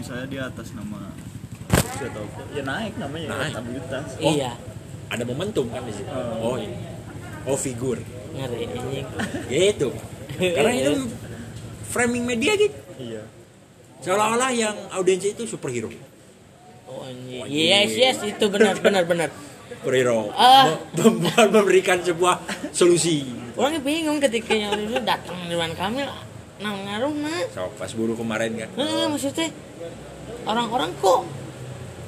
misalnya di atas nama saya tahu ya naik namanya naik. Elektabilitas. Oh, iya. Ada momentum kan di situ. Oh iya. Oh figur. Ngeri ini. Gitu. Karena itu framing media gitu. Iya. Seolah-olah yang audiens itu superhero. Oh anjir. Yes, itu benar. Superhero. Memberikan sebuah solusi. Orangnya bingung ketika yang itu datang Ridwan Kamil. Nah, ngaruh mah. So, pas buruh kemarin kan. Maksudnya orang-orang kok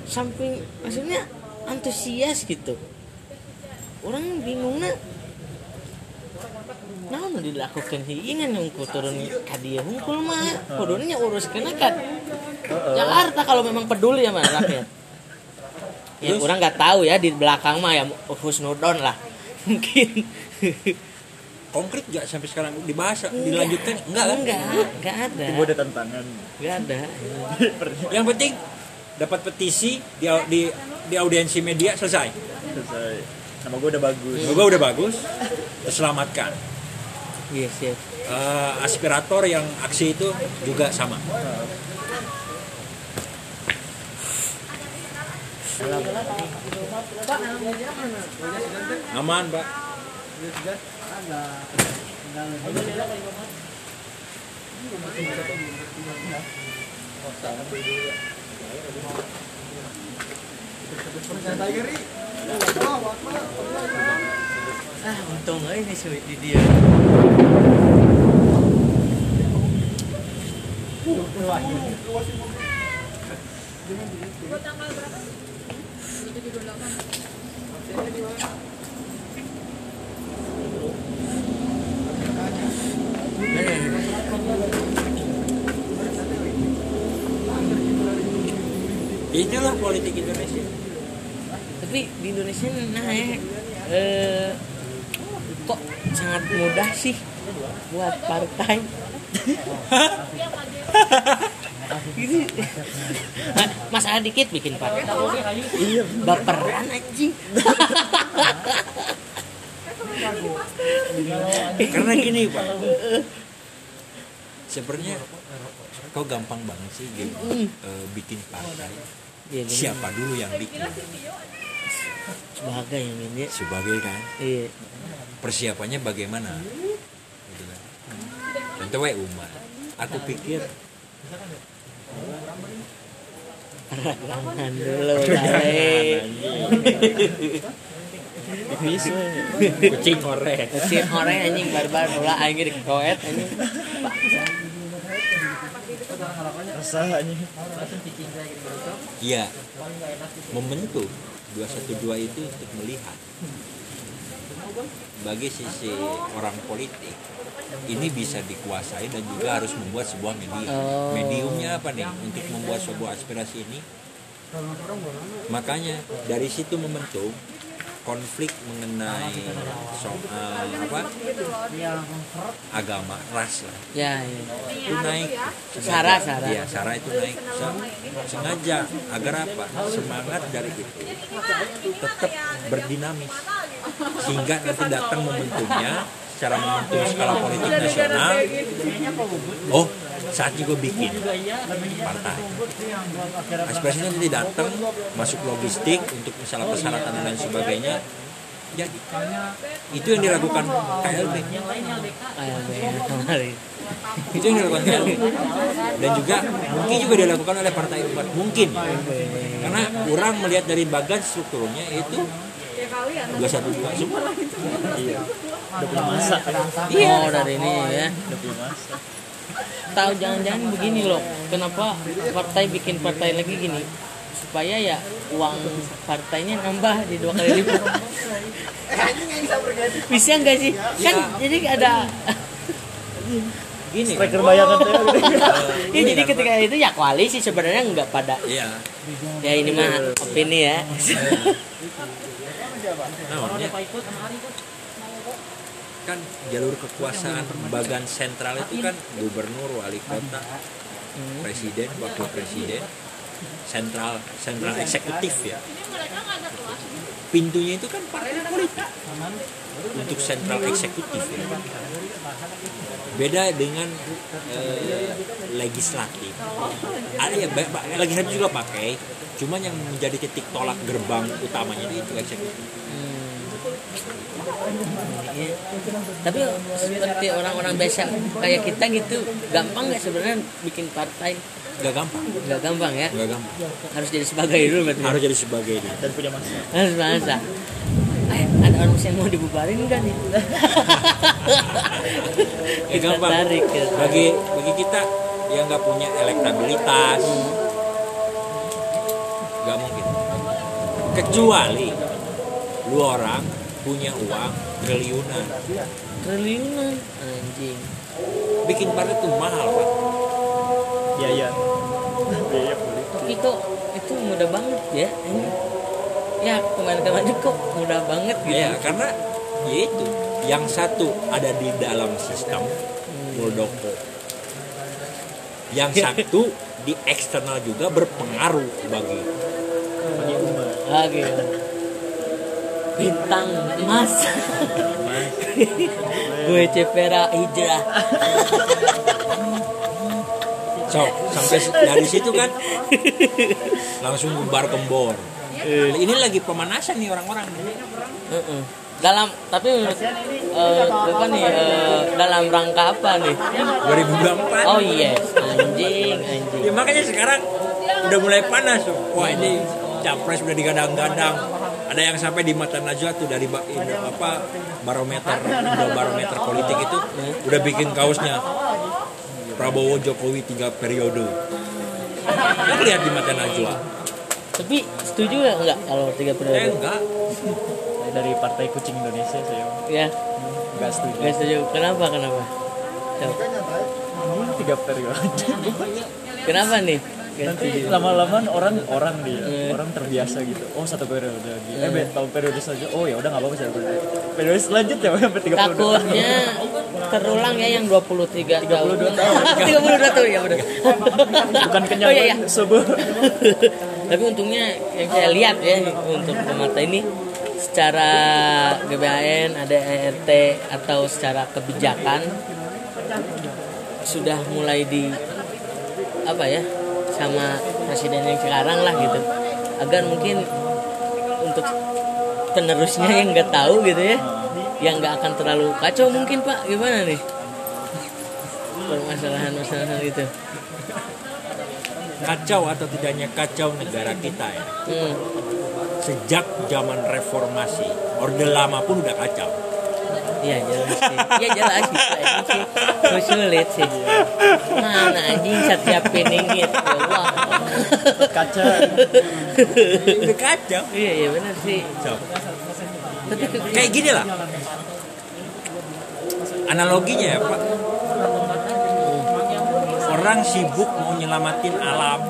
samping maksudnya antusias gitu. Orang bingungnya naon dilakukan heueunan hungkul turun ka dieu hungkul mah kuduna uruskeun ka Jakarta kalau memang peduli sama rakyat. Ya orang enggak tahu ya di belakang mah ya husnudon lah mungkin. Konkret enggak sampai sekarang dibahas, dilanjutkan enggak ada. Itu ada tantangan. Enggak ada. Yang penting dapat petisi di audiensi media selesai. Nama gue udah bagus. Nama gue udah bagus. Terselamatkan. Yes. Aspirator yang aksi itu juga sama. Aman, Pak. Untung aja nih sulit di dia. Itulah politik Indonesia. Tapi di Indonesia naik kok sangat mudah sih buat partai. Ini masalah dikit bikin partai. Iya, baperan anjing. Karena gini, Pak. Sebenarnya kau gampang banget sih bikin partai. Ya, siapa dulu yang bikin? Sebagai yang ini. Sebagai kan? Iya. Persiapannya bagaimana? Gitu kan. Contoh wae Umar. Aku pikir perangan dulu baik. Bisa. Kucing korek anjing barbar bola anjing dikoet anjing. Rasanya. Iya. Membentuk 212 itu untuk melihat bagi sisi orang politik ini bisa dikuasai dan juga harus membuat sebuah media. Mediumnya apa nih untuk membuat sebuah aspirasi ini? Makanya dari situ membentuk konflik mengenai soal apa agama, ras lah. Ya. Itu naik. Sara. Ya, sara itu naik. Sengaja agar apa? Semangat dari itu tetap berdinamis sehingga nanti datang momentumnya secara momentum skala politik nasional. Oh, saat juga bikin partai. Aspirasinya nanti datang, masuk logistik untuk misalnya persyaratan dan sebagainya. Ya, itu yang dilakukan KLB. Itu yang dilakukan KLB. Dan juga mungkin dilakukan oleh partai umat. Mungkin. Karena orang melihat dari bagan strukturnya itu 212 semua. Iya. Udah masak. Iya, dari ini ya. Udah masak. Tahu jangan-jangan begini loh, kenapa partai bikin partai lagi gini supaya ya uang partainya nambah di 2 kali lipat. Bisa nggak sih kan ya. Jadi ada gini striker bayangan ya, jadi ketika itu ya koalisi sebenarnya nggak pada ya ini mah opini ya. Nah, kan jalur kekuasaan bagan sentral itu kan gubernur, wali kota, presiden, wakil presiden, sentral eksekutif ya. Pintunya itu kan partai politik untuk sentral eksekutif ya. Beda dengan legislatif. Ada ya, legislatif juga pakai, cuman yang menjadi titik tolak gerbang utamanya itu eksekutif. Tapi seperti orang-orang biasa kayak kita gitu, gampang nggak sebenarnya bikin partai? Gak gampang ya. Gak gampang. Harus jadi sebagai dulu berarti. Harus jadi sebagai dulu. Dan punya masa. Harus masa. Ada orang yang mau dibubarin kan nih. Kita tarik. Bagi kita yang nggak punya elektabilitas, nggak mungkin. Kecuali lu orang punya uang triliunan anjing. Bikin partai tuh mahal Pak. Biaya boleh. Tapi kok itu mudah banget ya. Ya teman-teman kok mudah banget gitu. Ya karena ya itu yang satu ada di dalam sistem muldoko. Yang satu di eksternal juga berpengaruh bagi umat. Oke. Bintang emas. Gue Cepera hijrah. So, sampai dari situ kan langsung bubar kembor. Ini lagi pemanasan nih orang-orang. Dalam tapi menurut apa nih dalam rangka apa nih? 2024. Oh yes, anjing. Ya, makanya sekarang udah mulai panas. Wah ini capres udah digadang-gadang. Ada yang sampai di Mata Najwa tuh dari barometer politik itu udah bikin kaosnya. Prabowo Jokowi 3 periode. Kan lihat di Mata Najwa. Tapi setuju enggak kalau 3 periode? Enggak. Dari Partai Kucing Indonesia saya. Ya. Enggak setuju. Enggak setuju. Kenapa? Kan nyatanya 3 periode. Kenapa nih? Nanti lama-lama orang dia orang terbiasa gitu. Oh 1 periode lagi. Tahun periode saja. Oh ya udah enggak apa-apa saya. Periode selanjutnya sampai 30 tahun. Takutnya terulang ya yang 23 tahun. 32 tahun ya udah. Bukan kenyang. Oh, iya. Subuh. Tapi untungnya yang saya lihat ya untuk pemata ini secara GBHN, ada ART atau secara kebijakan sudah mulai di apa ya? Sama presiden yang sekarang lah gitu, agar mungkin untuk penerusnya yang nggak tahu gitu ya, yang nggak akan terlalu kacau mungkin Pak, gimana nih permasalahan itu? Kacau atau tidaknya kacau negara kita ya. Sejak zaman reformasi Orde Lama pun udah kacau. Iya jelas sih. Masih sulit sih. Mana anjing setiap peningit. Wah. Kacau. Itu kacau. Iya benar sih. Kacau. Tapi kayak gini lah. Analoginya ya Pak. Orang sibuk mau nyelamatin alam.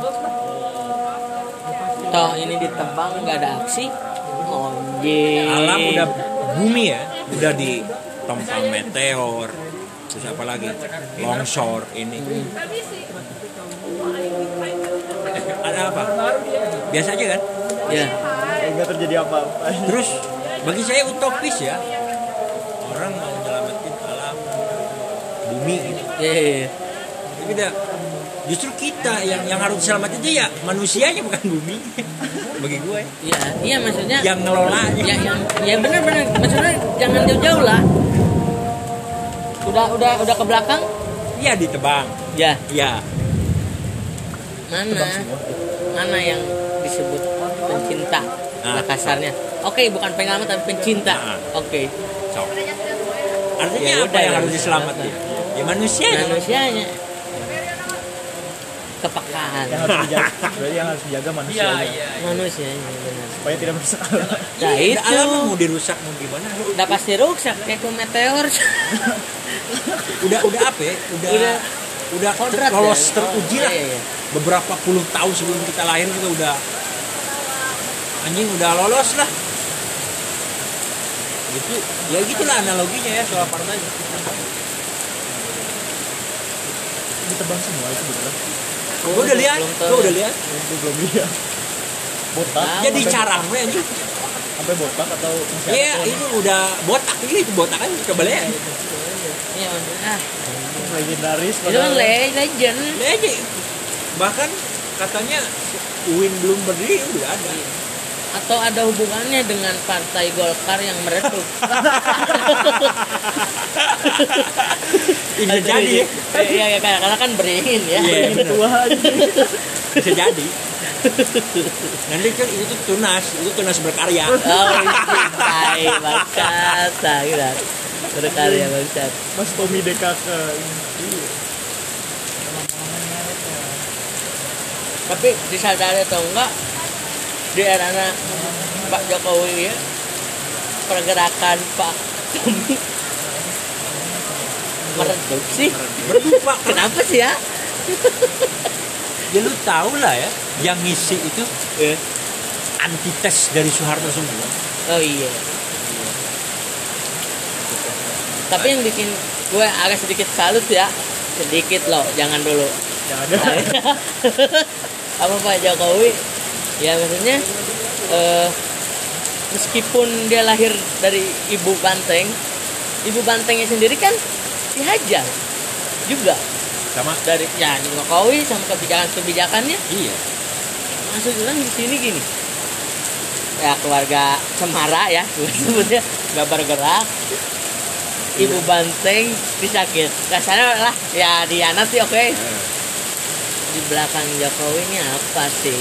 Toh ini ditebang nggak ada aksi. Anjing. Alam udah bumi ya. Udah ditompang meteor, terus apa lagi? Longsor ini. Ada apa? Biasa aja kan? Ya. Enggak terjadi apa-apa. Terus bagi saya utopis ya. Orang mau menyelamatkan alam bumi ini. Iya. Tapi dah justru kita yang harus diselamatkan itu ya manusianya bukan bumi. Bagi gue iya maksudnya yang ngelolanya ya benar maksudnya jangan jauh-jauh lah, udah ke belakang ya ditebang ya mana yang disebut pencinta kasarnya. Oke, bukan pengalaman tapi pencinta. Oke. So, artinya ya, apa yang harus diselamatkan ya manusianya. Kepekaan yang harus dijaga manusianya. Manusianya benar. Supaya tidak merusak alam. Nah itu alam mau dirusak mau gimana? Udah pasti rusak kayak meteor. Udah apa ya? Udah lolos ya? Teruji lah. Iya. Beberapa puluh tahun sebelum kita lahir juga udah anjing udah lolos lah. Gitu ya, gitulah analoginya ya soal partai. Ditebang semua itu benar. Gue udah lihat. Belum lihat. Botak. Jadi caranya aja. Sampai botak atau? Iya, itu udah botak ini botakan kebalanya. Iya. Ah. Legendaris. Itu legend. Legend. Bahkan katanya Uin belum berdiri udah ada. Atau ada hubungannya dengan Partai Golkar yang meredup. Bisa jadi. Iya, karena kan beringin ya. Beringin tua aja. Bisa jadi. Nanti kan itu tunas, berkarya. Oh, partai bangsa, gitu. Berkarya bangsa. Mas Tommy DKK. Tapi disadari atau enggak? Di era Pak Jokowi ya, pergerakan Pak Tommy meredup sih. Meredup Pak, kenapa sih ya? Ya lu tau lah ya, yang ngisi itu antites dari Soeharto semua. Oh iya. Tapi yang bikin gue agak sedikit salut ya, sedikit loh, jangan dulu. Jangan dulu. Apa Pak Jokowi? Ya maksudnya meskipun dia lahir dari ibu bantengnya sendiri kan dihajar juga sama dari ya Jokowi sama kebijakannya. Iya. Maksudnya di sini gini. Ya keluarga Cemara ya sebutnya nggak bergerak. Ibu banteng disakit. Rasanya lah ya Diana sih oke. Di belakang Jokowi ini apa sih?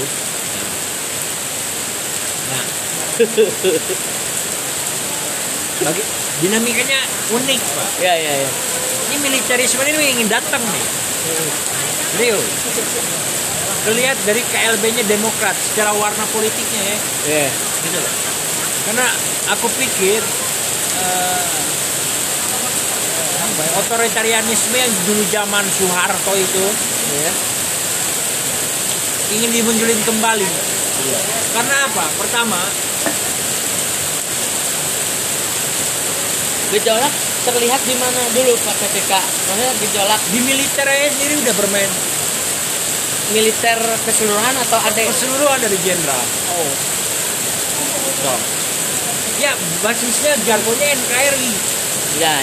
Lagi dinamikanya unik Pak. Ya. Ini militerisme ini ingin datang nih. Rio, lihat dari KLB-nya Demokrat secara warna politiknya ya. Iya. Gitu loh. Karena aku pikir otoritarianisme yang dulu zaman Soeharto itu, ya, ingin dimunculin kembali. Iya. Karena apa? Pertama, gejolak terlihat di mana dulu Pak ketika maksudnya gejolak di militer sendiri udah bermain militer keseluruhan atau ada keseluruhan dari jenderal. Oh. Betul. Ya, basisnya jargonnya NKRI. Ya.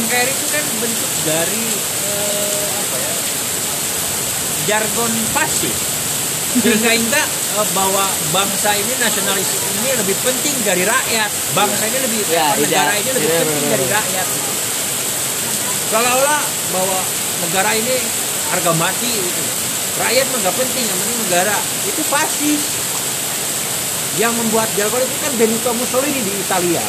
NKRI itu kan bentuk dari jargon pasif sehingga bahwa bangsa ini nasionalis ini lebih penting dari rakyat, bangsa ini lebih negara ini lebih penting dari rakyat, seolah-olah bahwa negara ini harga mati itu, rakyat nggak penting yang penting negara, itu pasif. Yang membuat jargon itu kan Benito Mussolini di Italia.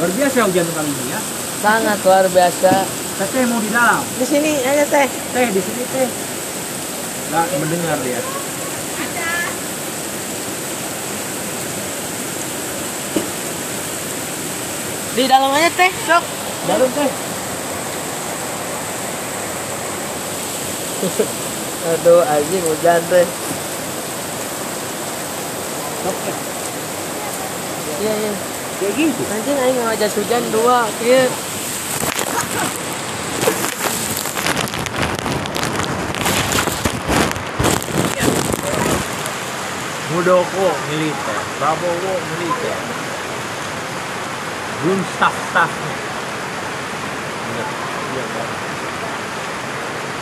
Luar biasa hujan kali ini ya. Sangat luar biasa. Teteh mau di dalam. Di sini aja teh. Teh di sini teh. Nggak mendengar dia. Ada. Di dalam aja teh, sok. Dalam teh. Aduh, anjing hujan teh. Sok teh. Iya. Kayak gitu. Nanti aing ngajas hujan dua, kieu. Muldoko militer, Prabowo militer, belum staff-staffnya.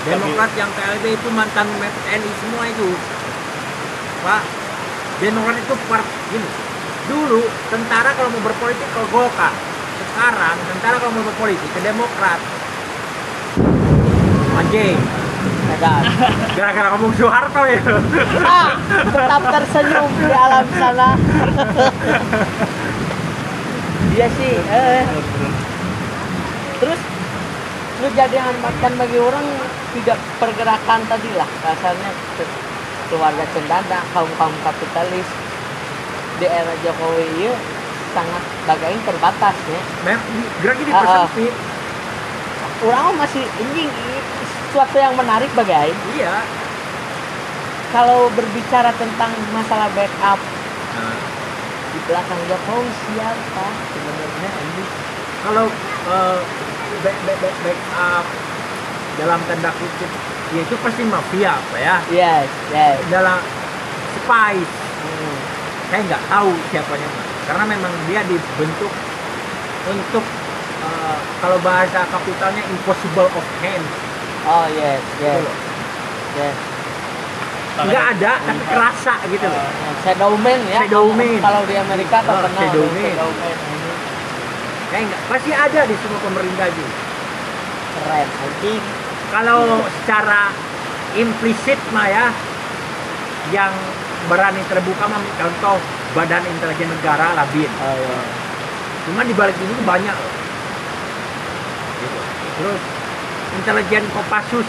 Demokrat yang KLB itu mantan MNI semua itu, Pak. Demokrat itu part gini. Dulu tentara kalau mau berpolitik ke Golkar, sekarang tentara kalau mau berpolitik ke Demokrat. Anjing. Gara-gara ngomong Soeharto ya. Ah, tetap tersenyum di alam sana. Dia sih. Terus lu jadi hambatan bagi orang tidak pergerakan tadi lah kasarnya keluarga cendana, kaum kapitalis di era Jokowi itu sangat bagain terbatas ya. Geraknya dipersempit. Orang masih ingin sesuatu yang menarik bagain. Iya. Kalau berbicara tentang masalah backup di belakang Jokowi siapa sebenarnya ini? Kalau backup dalam tanda kutip ya itu pasti mafia apa ya? Yes. Dalam spies, saya nggak tahu siapanya karena memang dia dibentuk untuk kalau bahasa kapitalnya impossible of hands. Oh yes. Nggak ada tapi kerasa gitu loh. Shadowman ya. Shadowman. Kalau di Amerika terkenal Shadowman. Kayak nggak pasti ada di semua pemerintah juga. Keren. Jadi kalau secara implisit mah ya, yang berani terbuka mah contoh Badan Intelijen Negara lah BIN. Cuman di balik ini banyak loh. Gitu. Terus intelijen Kopassus.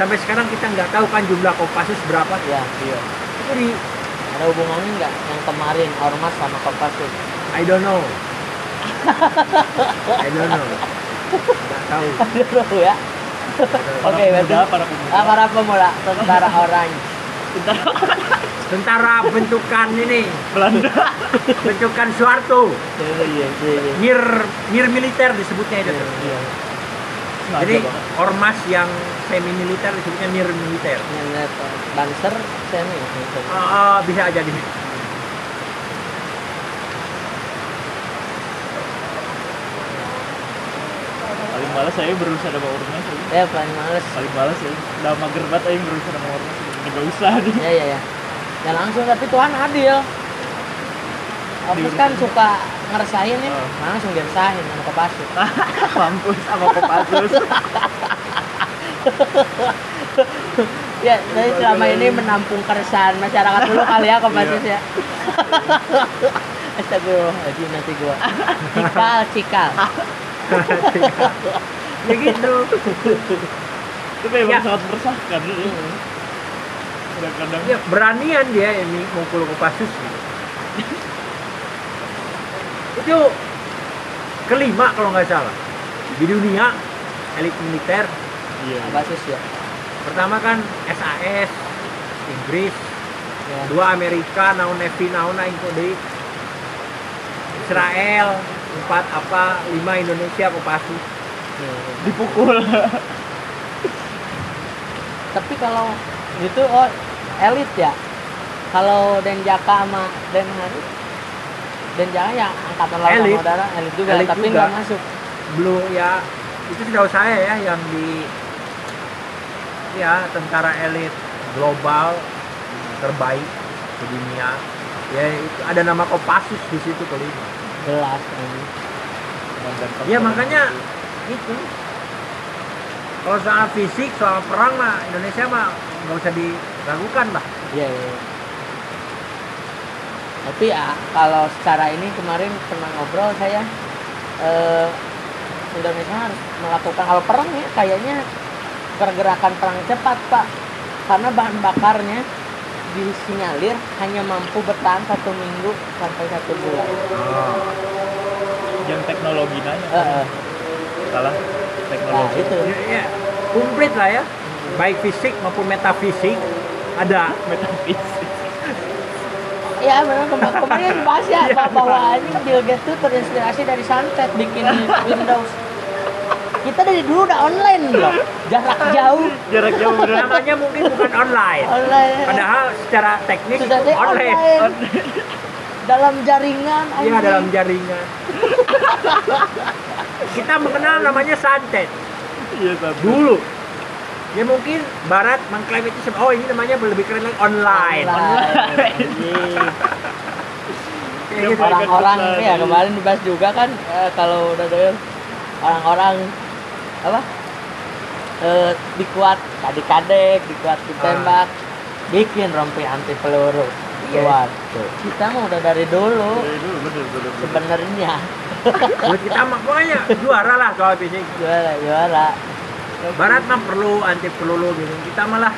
Sampai sekarang kita nggak tahu kan jumlah Kopassus berapa? Iya. Itu di ada hubungannya nggak yang kemarin Ormas sama Kopassus? I don't know. Nggak tahu. Ya. Oke, beda para pemula tentara orang. Tentara bentukan ini Belanda. Bentukan Soeharto. Iya. Nyir militer disebutnya itu. Iya. Jadi ormas yang semi militer disebutnya nyir militer. Banser semi. Bisa aja di. Paling males saya berusaha sama ormas. Ya paling males ya. Udah mager banget aja berusaha sama ormas. Enggak usah deh. Iya. Ya langsung tapi Tuhan adil. Ormas kan suka ngerasain nih, langsung diresahin sama Kopassus. Mampus sama Kopassus. Ya, jadi selama ini menampung keresahan masyarakat dulu kali ya Kopassus ya. Astagfirullah, jadi nanti gua cikal. Ya gitu. Itu memang sangat meresahkan. Kadang-kadang ya beranian dia ini mukul Kopassus. Itu kelima kalau nggak salah di dunia elit militer. Kopassus ya. Pertama kan SAS Inggris, dua Amerika, naon Navy, naon Inggris, Israel, empat apa, lima Indonesia Kopassus. Dipukul. Tapi kalau itu elit ya. Kalau Denjaka sama Denhari. Dan jangan yang angkatan laut sama udara elit juga, elite tapi nggak masuk. Belum ya, itu setahu saya ya yang di tentara elit global terbaik di dunia. Ya itu ada nama Kopassus di situ kelima. Jelas ini. Ya makanya itu. Kalau soal fisik, soal perang mah Indonesia mah nggak usah diragukan lah. Iya. Tapi ya, kalau secara ini kemarin pernah ngobrol saya Indonesia harus melakukan hal perang ya, kayaknya pergerakan perang cepat Pak, karena bahan bakarnya disinyalir hanya mampu bertahan 1 minggu sampai 1 bulan. Yang teknologi nanya salah teknologi itu komplit lah ya, baik fisik maupun metafisik ada. Metafisik. Ya memang kemarin bahas ya bahwa ini Bill Gates tuh terinspirasi dari sunset bikin Windows. Kita dari dulu udah online loh, jarak jauh. Namanya mungkin bukan online. Padahal secara teknis itu online. Dalam jaringan. Iya dalam jaringan. Kita mengenal namanya sunset. Iya dulu. Ya mungkin Barat mengklaim itu ini namanya lebih keren lagi online. Orang-orang ya kemarin dibahas juga kan kalau udah doyan orang-orang apa dikuat kadek-kadek dikuat ditembak bikin rompi anti peluru keluar tuh. Kita mah udah dari dulu sebenarnya. Buat kita mah pokoknya juara lah soal fisik, juara. Barat mah perlu anti peluru gitu. Kita malah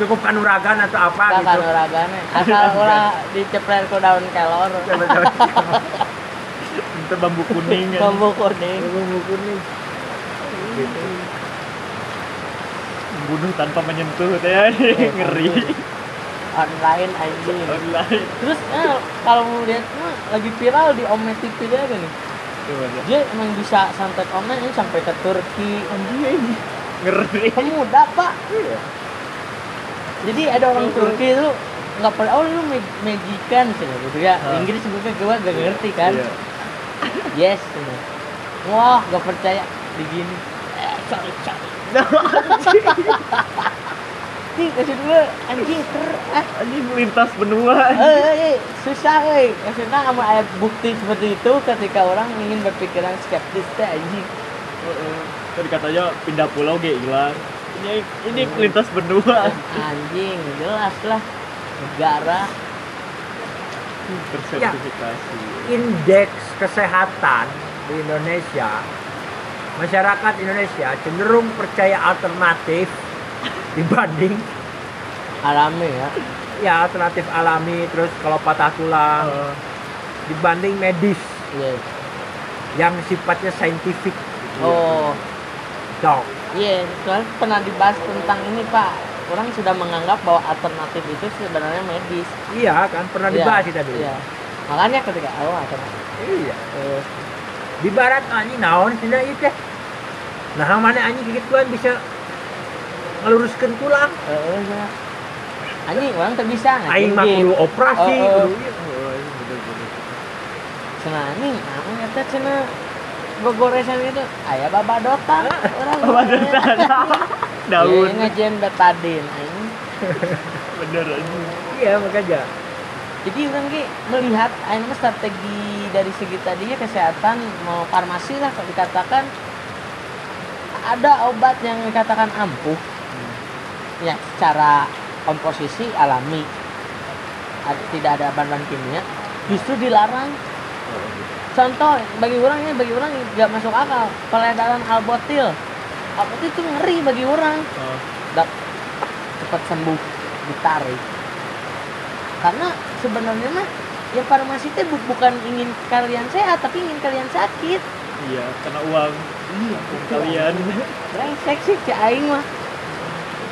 cukup kanuragan atau apa gitu. Kanuragan. Asal ulah dicepret ke daun kelor. Itu bambu kuning. Gitu. Bunuh tanpa menyentuh teh ngeri. online anjing. Online. Terus kalau mau lihat lagi viral di Ometik itu ada nih. Dia emang bisa santet online ini sampai ke Turki anjing. Ngeri. Pemuda, Pak. Iya. Jadi ada orang Turki itu enggak pernah lu majikan sih gitu ya. Inggris sebutnya gue enggak ngerti kan. Iya. Yes. Wah, enggak percaya begini. Cari. Ini kasih dulu anjing anjing lintas benua. Susah euy. Karena kamu ada bukti seperti itu ketika orang ingin berpikiran skeptis teh anjing. Tadi katanya pindah pulau ge hilang. Ini lintas benua. Anjing, jelas lah. Negara tersertifikasi. Ya, indeks kesehatan di Indonesia, masyarakat Indonesia cenderung percaya alternatif dibanding alami ya. Ya, alternatif alami terus kalau patah tulang dibanding medis. Yes. Yang sifatnya saintifik. Gitu. Oh. Dok. Iya, soalnya pernah dibahas tentang ini, Pak. Orang sudah menganggap bahwa alternatif itu sebenarnya medis. Iya kan, pernah dibahas kita dulu. Iya. Makanya ketika awal alternatif. Iya. Di barat anjing naon cenah ieu teh. Nah, mana anjing gituan bisa ngeluruskeun tulang. Iya. Anjing orang teu bisa ngajeng. Aing mah kudu operasi. Cenah anjing, naon eta cenah gogoresan itu aya babadotan orang. Babadotan. Daun. Iya, ngejam betadin aing. Bener aja. Iya, makanya. Jadi orang ki melihat aing strategi dari segi tadinya kesehatan mau farmasi lah kalau dikatakan ada obat yang dikatakan ampuh. Ya, secara komposisi alami. Tidak ada bahan-bahan kimia, justru dilarang. Contoh bagi orang enggak masuk akal peledaran albotil. Apa itu ngeri bagi orang. Cepat sembuh ditarik. Karena sebenarnya mah ya farmasi teh bukan ingin kalian sehat tapi ingin kalian sakit. Iya, karena uang. Iya, kalian. Brengsek sih si aing mah.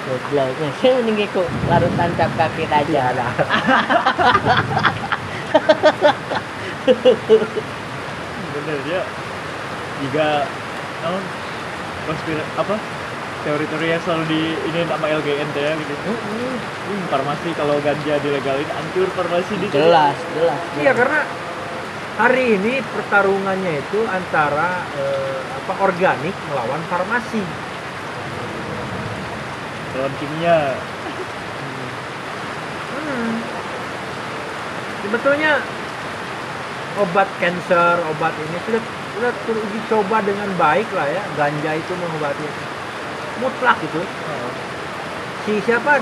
Goblok. Saya mending geku larutan cap kaki aja lah. Bener ya. Jika tahun apa teori-teori yang selalu ini sama LGN ya gitu. Farmasi kalau ganja dilegalin hancur farmasi di jelas. Iya karena hari ini pertarungannya itu antara organik melawan farmasi. Melawan kimia. Sebetulnya obat kanker, obat ini sudah teruji coba dengan baik lah ya, ganja itu mengobati mutlak itu. Si siapa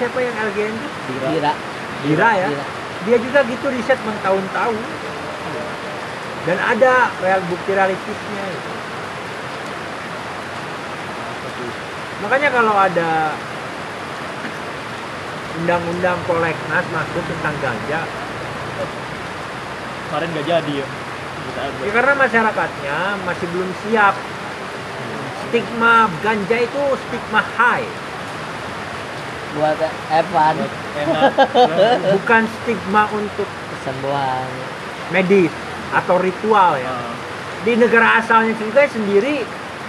siapa yang LGN itu? Dira ya. Dira. Dia juga gitu riset bertahun-tahun. Dan ada bukti realistisnya. Gitu. Makanya kalau ada undang-undang Prolegnas masuk tentang ganja, kemarin nggak jadi ya. Ya, karena masyarakatnya masih belum siap. Stigma ganja itu stigma high. Buat Evan. Bukan stigma untuk kesembuhan medis atau ritual ya. Di negara asalnya juga sendiri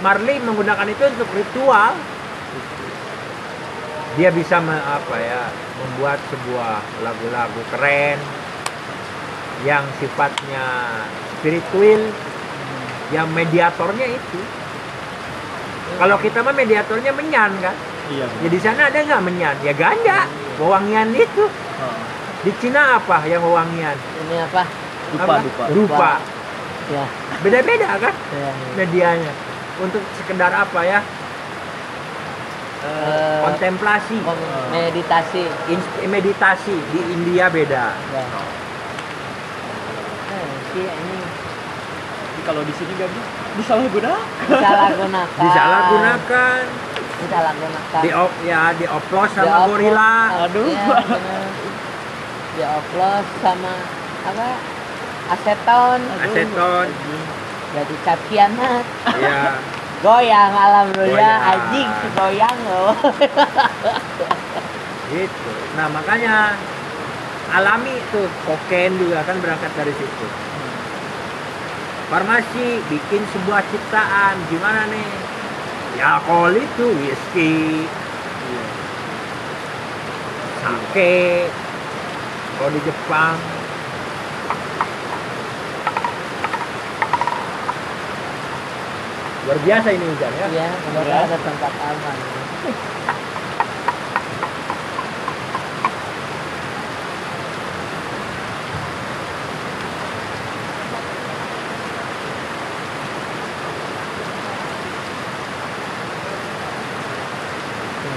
Marley menggunakan itu untuk ritual. Dia bisa membuat sebuah lagu-lagu keren yang sifatnya spiritual, yang mediatornya itu. Kalau kita mah mediatornya menyan kan? Iya. Ya di sana ada nggak menyan? Ya ganja, wewangian itu. Di Cina apa yang wewangian? Ini apa? Dupa. Ya. Beda-beda kan? Ya. Medianya. Untuk sekedar apa ya? Kontemplasi. Meditasi. Meditasi di India beda. Ya. Ini. Kalau di sini gak disalahgunakan. Dioplos sama gorila. Aduh. Ya, dioplos sama apa? Aseton. Jadi cap kiamat. Iya. Goyang alhamdulillah anjing goyang loh. gitu. Nah makanya alami tuh Koken juga kan berangkat dari situ. Farmasi bikin sebuah ciptaan, gimana nih? Ya alkohol itu whisky, sake, kalau di Jepang luar biasa ini hujan ya? Iya, semoga ada tempat aman.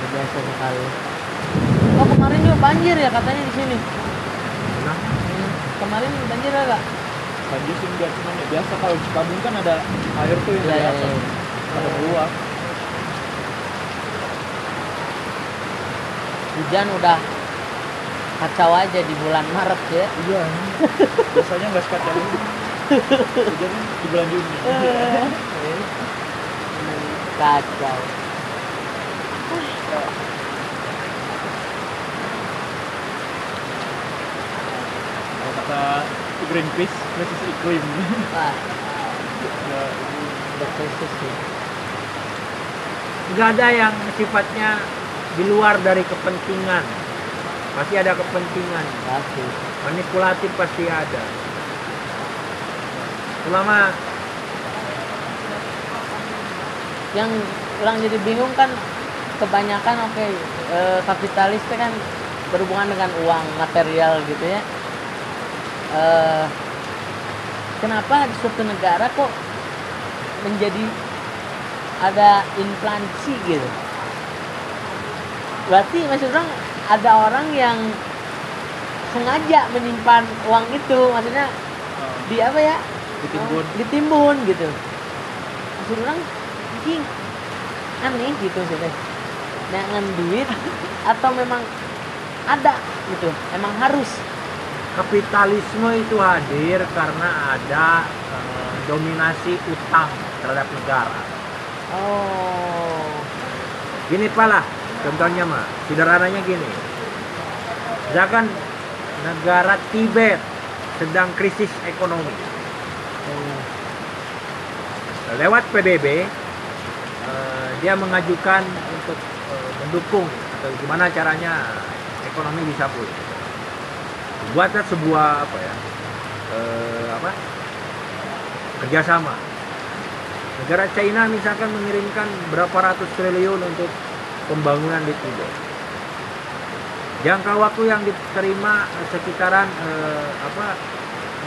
Biasa sekali. Oh kemarin juga banjir ya katanya di sini. Nah, kemarin banjir agak. Banjir sih biasa namanya. Biasa kalau di Cikabung kan ada air tuh yang dari atas. Ada luar. Hujan udah kacau aja di bulan Maret ya. Iya. Biasanya nggak sekacau ini. Hujan di bulan Juni. Kacau. Kalau kata Greenpeace, krisis iklim. Nah, udah krisis sih. Nggak ada yang sifatnya di luar dari kepentingan. Pasti ada kepentingan. Pasti. Manipulatif pasti ada. Ulama. Yang orang jadi bingung kan. Kebanyakan kapitalis itu kan berhubungan dengan uang material gitu ya. Kenapa suatu negara kok menjadi ada inflasi gitu? Berarti maksud orang ada orang yang sengaja menyimpan uang itu, maksudnya di apa ya? Ditimbun gitu. Maksud orang aneh gitu maksudnya. Dengan duit atau memang ada gitu, emang harus. Kapitalisme itu hadir karena ada dominasi utang terhadap negara. Oh, gini pala contohnya mah sederhananya gini, misalkan negara Tibet sedang krisis ekonomi, lewat PBB dia mengajukan untuk mendukung atau gimana caranya ekonomi bisa pulih. Buatlah sebuah kerjasama. Negara China misalkan mengirimkan berapa ratus triliun untuk pembangunan di Tibet. Jangka waktu yang diterima sekitaran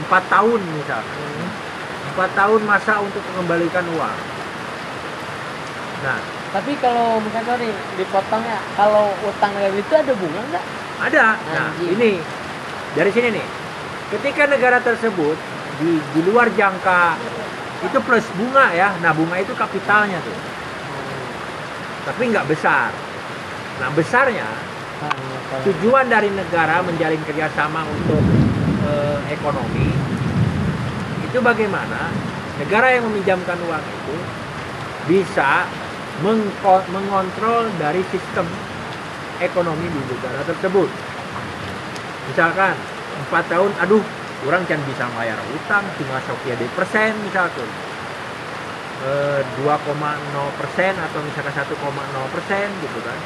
4 tahun misalkan. 4 tahun masa untuk mengembalikan uang. Nah, tapi kalau misalnya dipotongnya, kalau utang itu ada bunga nggak? Ada. Nah, ini dari sini nih. Ketika negara tersebut di luar jangka itu plus bunga ya. Nah, bunga itu kapitalnya tuh. Tapi nggak besar. Nah, besarnya tujuan dari negara menjalin kerjasama untuk ekonomi itu bagaimana negara yang meminjamkan uang itu bisa mengontrol dari sistem ekonomi di negara tersebut. Misalkan 4 tahun, aduh kurang kan bisa bayar utang, cuma sokia di persen misalkan 2,0% atau misalkan 1,0% gitu kan.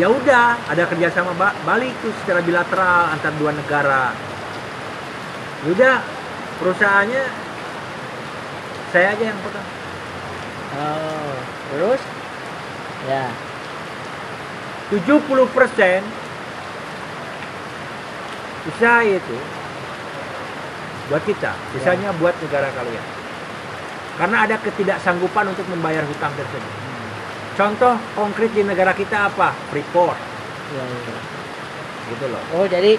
Ya udah, ada kerjasama balik tuh secara bilateral antar dua negara. Udah perusahaannya saya aja yang pegang. Oh, terus? Ya. 70% usaha itu buat kita, sisanya buat negara kalian. Karena ada ketidaksanggupan untuk membayar hutang tersebut. Contoh konkret di negara kita apa? Freeport. Ya, ya. Gitu loh. Oh, jadi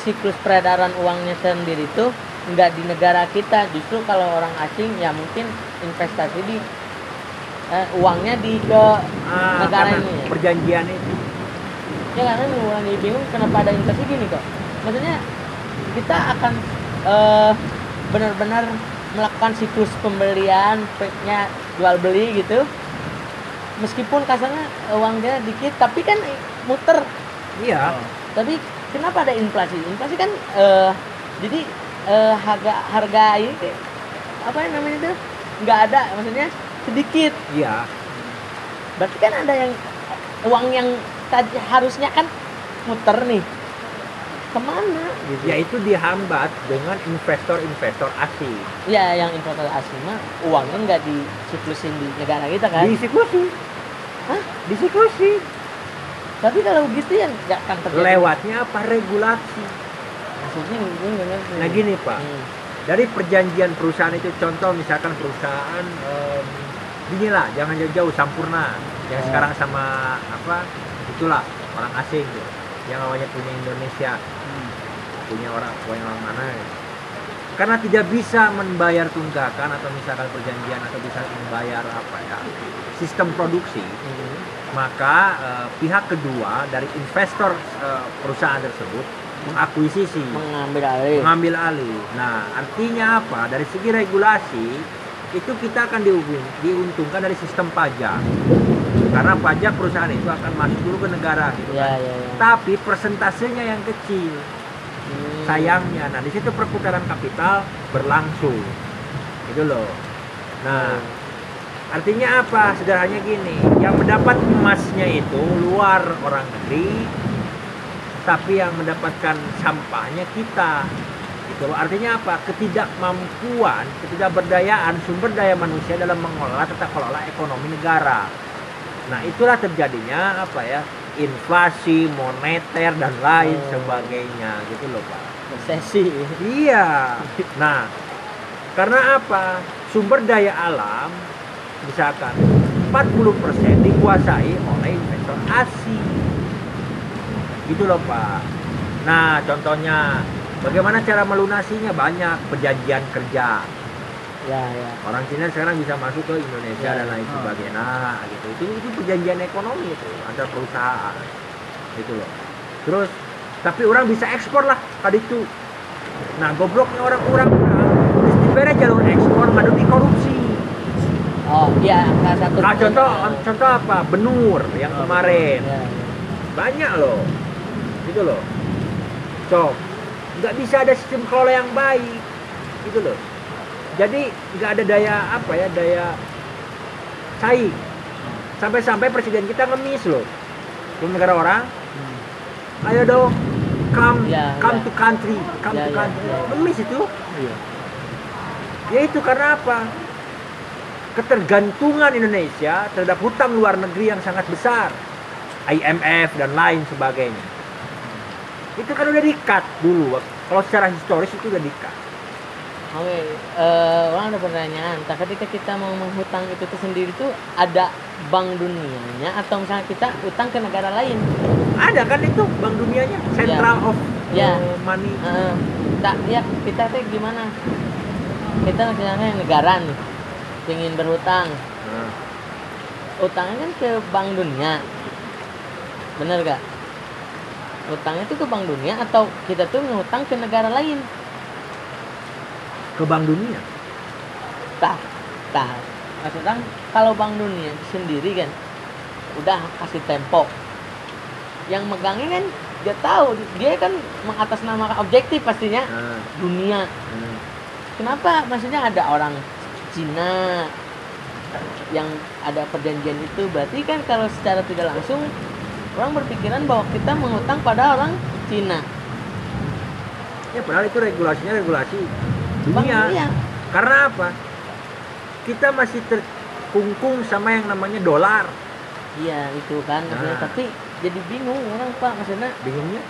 siklus peredaran uangnya sendiri itu nggak di negara kita, justru kalau orang asing ya mungkin investasi di uangnya di ke negara ini. Perjanjian itu. Ya karena orang bingung kenapa ada investasi gini kok. Maksudnya kita akan benar-benar melakukan siklus pembelian, jual beli gitu. meskipun kasarnya uang dia dikit tapi kan muter. Iya. Tapi kenapa ada inflasi? Inflasi kan jadi harga ini apa yang namanya itu nggak ada, maksudnya sedikit. Iya. Berarti kan ada yang uang yang tadi harusnya kan muter nih kemana? Gitu. Ya itu dihambat dengan investor-investor asing. Ya yang investor asing mah uangnya nggak disiklusin di negara kita kan? Disiklusin. Hah? Disiklusin. Tapi kalau gitu ya nggak akan terjadi. Lewatnya apa? Regulasi. Maksudnya gimana? Nah gini Pak, dari perjanjian perusahaan itu contoh misalkan perusahaan inilah jangan jauh-jauh Sampurna yang sekarang sama apa itulah orang asing tuh. Yang awalnya punya Indonesia, punya orang mana? Ya. Karena tidak bisa membayar tunggakan atau misalkan perjanjian atau bisa membayar apa ya sistem produksi, maka pihak kedua dari investor perusahaan tersebut mengakuisisi, mengambil alih. Nah artinya apa? Dari segi regulasi itu kita akan diuntungkan dari sistem pajak. Karena pajak perusahaan itu akan masuk dulu ke negara gitu kan. Ya. Tapi persentasenya yang kecil. Sayangnya nah di situ perputaran kapital berlangsung. Gitu loh. Nah, artinya apa? Sederhananya gini, yang mendapat emasnya itu luar orang negeri, tapi yang mendapatkan sampahnya kita. Gitu loh. Artinya apa? Ketidakmampuan, ketidakberdayaan sumber daya manusia dalam mengelola tata kelola ekonomi negara. Nah itulah terjadinya apa ya inflasi moneter dan lain sebagainya gitu loh Pak. Resesi. Iya. Nah karena apa sumber daya alam misalkan 40% dikuasai oleh investor asing gitu loh Pak. Nah contohnya bagaimana cara melunasinya banyak perjanjian kerja. Ya. Orang Cina sekarang bisa masuk ke Indonesia dan lain sebagainya. Nah, gitu. Itu perjanjian ekonomi itu antar perusahaan. Gitu loh. Terus tapi orang bisa ekspor lah tadi itu. Nah, gobloknya orang-orang terus diberi jalur ekspor madu dikorupsi. Oh, iya, salah satu. Nah, contoh apa? Benur yang kemarin. Ya. Banyak loh. Gitu loh. So, enggak bisa ada sistem kelola yang baik. Gitu loh. Jadi nggak ada daya saing sampai presiden kita ngemis loh negara orang. Ayo dong come to country. Ngemis itu ya itu karena apa ketergantungan Indonesia terhadap hutang luar negeri yang sangat besar IMF dan lain sebagainya. Itu kan udah di-cut dulu kalau secara historis itu udah di-cut. Oke, orang ada pertanyaan. Ketika kita mau menghutang itu sendiri tuh ada bank dunianya atau misalnya kita utang ke negara lain? Ada kan itu bank dunianya, Central of Money. Kita tuh gimana? Kita misalnya negara nih, ingin berhutang, utangnya kan ke bank dunia, bener gak? Utangnya tuh ke bank dunia atau kita tuh ngutang ke negara lain? Ke Bank Dunia? Tak. Maksudnya kalau Bank Dunia sendiri kan udah kasih tempo. Yang megangnya kan dia tahu, dia kan mengatasnamakan objektif pastinya dunia. Kenapa? Maksudnya ada orang Cina yang ada perjanjian itu berarti kan kalau secara tidak langsung orang berpikiran bahwa kita mengutang pada orang Cina. Ya padahal itu regulasinya regulasi dunia. Karena apa? Kita masih terkungkung sama yang namanya dolar. Iya, itu kan. Nah. Tapi jadi bingung orang Pak, maksudnya bingungnya.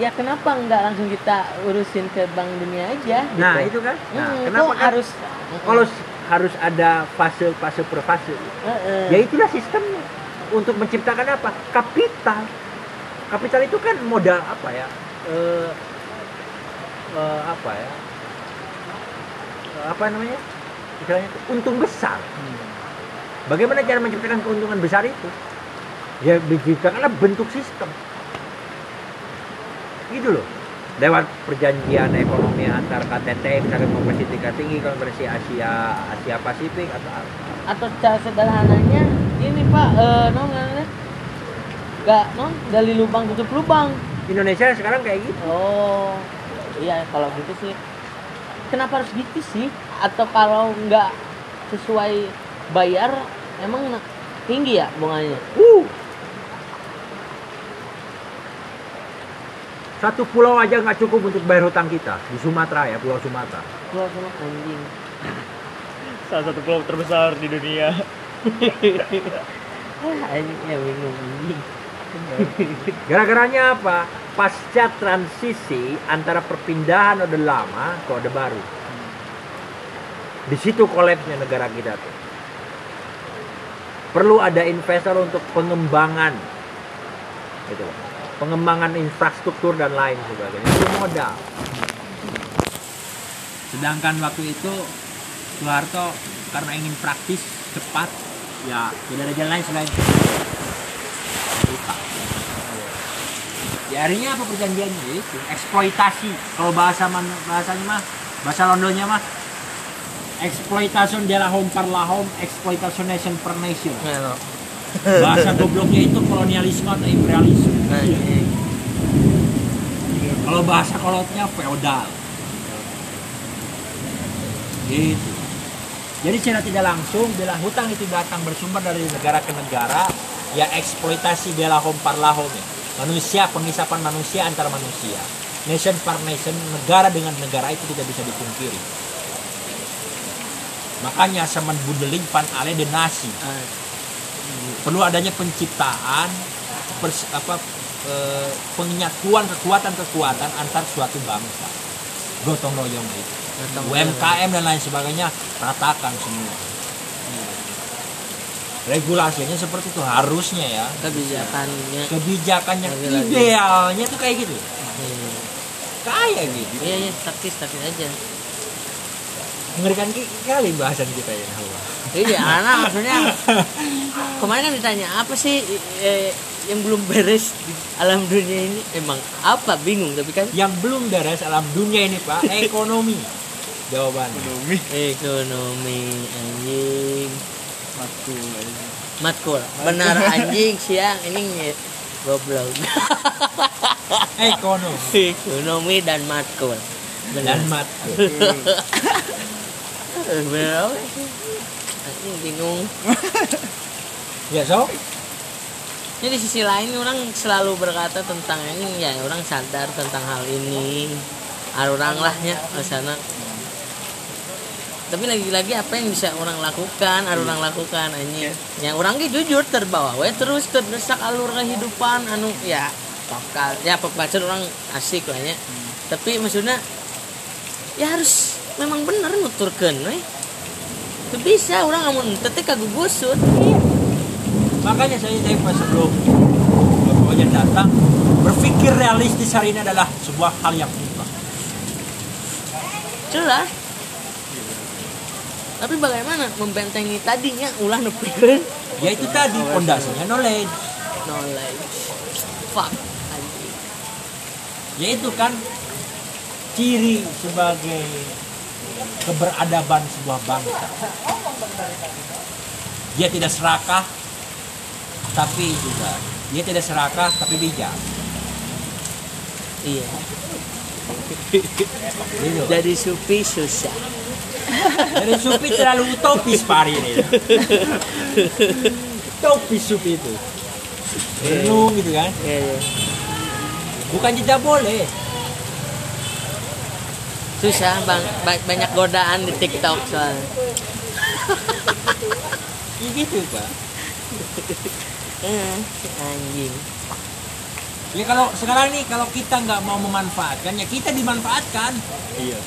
Ya kenapa nggak langsung kita urusin ke Bank Dunia aja? Nah, gitu. Itu kan. Nah, kenapa kan? Harus ada fase per fase. Ya itulah sistemnya untuk menciptakan apa? Kapital. Kapital itu kan modal apa ya? Istilahnya untung besar. Bagaimana cara menciptakan keuntungan besar itu? Ya diciptakanlah bentuk sistem. Gitu loh. lewat perjanjian ekonomi antar KTT, misalkan Konferensi Tingkat Tinggi, Konferensi Asia Pasifik atau apa? Atau secara sederhananya ini Pak, dari lubang tutup lubang. Indonesia sekarang kayak gitu. Oh, iya kalau gitu sih. Kenapa harus gitu sih? Atau kalau nggak sesuai bayar, emang tinggi ya bunganya? Satu pulau aja nggak cukup untuk bayar hutang kita di Sumatera ya, Pulau Sumatera. Pulau Sumatera anjing. Salah satu pulau terbesar di dunia. Anjingnya bingung anjing. Gara-garanya apa? Pasca transisi antara perpindahan Orde Lama ke Orde Baru. Di situ kolapsnya negara kita tuh. Perlu ada investor untuk pengembangan. Gitu. Pengembangan infrastruktur dan lain sebagainya. Itu modal. Sedangkan waktu itu Soeharto karena ingin praktis, cepat, ya tidak ada jalan lain selain ya akhirnya apa perjanjiannya itu eksploitasi, kalau bahasa Londonnya mah eksploitasi de la home par la home, exploitation nation per nation. Bahasa gobloknya itu kolonialisme atau imperialisme. Kalau bahasa kolotnya feodal gitu. Jadi secara tidak langsung bila hutang itu datang bersumber dari negara ke negara, ya eksploitasi de la home par la home, manusia, pengisapan manusia antar manusia, nation par nation, negara dengan negara, itu tidak bisa dipungkiri. Makanya semen budeling pan ale de nasi, perlu adanya penciptaan pengenyatuan kekuatan-kekuatan antar suatu bangsa, gotong royong itu, UMKM dan lain sebagainya, ratakan semua. Regulasinya seperti itu harusnya ya, kebijakannya idealnya tuh kayak gitu, kayak gitu. Iya statis aja. Mengerikan kali bahasan kita ya. Iya, anak maksudnya kemarin kan ditanya apa sih yang belum beres di alam dunia ini, emang apa, bingung tapi kan yang belum beres alam dunia ini Pak, ekonomi jawabannya. Ekonomi anjing. Matkul. Benar anjing siang ini goblok. Ekonomi dan matkul. Benar matkul. Benar. Anjing bingung. Ya so. Jadi di sisi lain orang selalu berkata tentang ini ya, orang sadar tentang hal ini. Orang lahnya ke sana. Tapi lagi-lagi apa yang bisa orang lakukan, orang lakukan anjing. Yang orang ge jujur terbawa we terus terdesak alur kehidupan anu ya bakal ya pepacet orang asik lah nya. Tapi maksudnya ya harus memang bener nuturkeun we. Teu bisa orang amun teu teh kagugusut. Makanya saya sebelum Bapak datang, berpikir realistis hari ini adalah sebuah hal yang mutlak. Jelas. Tapi bagaimana membentengi tadinya ulah nepikeun? Ya itu tadi pondasinya knowledge. Fuck. Ya itu kan ciri sebagai keberadaban sebuah bangsa. Dia tidak serakah tapi bijak. Iya. Jadi supi susah. Dari supi terlalu utopis pari ini. Utopis supi itu. Renung gitu kan? Iya. Bukan tidak boleh. Susah bang, banyak godaan di TikTok soalnya. Gitu Pak. Anjing. Ya kalau sekarang nih kalau kita nggak mau memanfaatkan ya kita dimanfaatkan. Iya.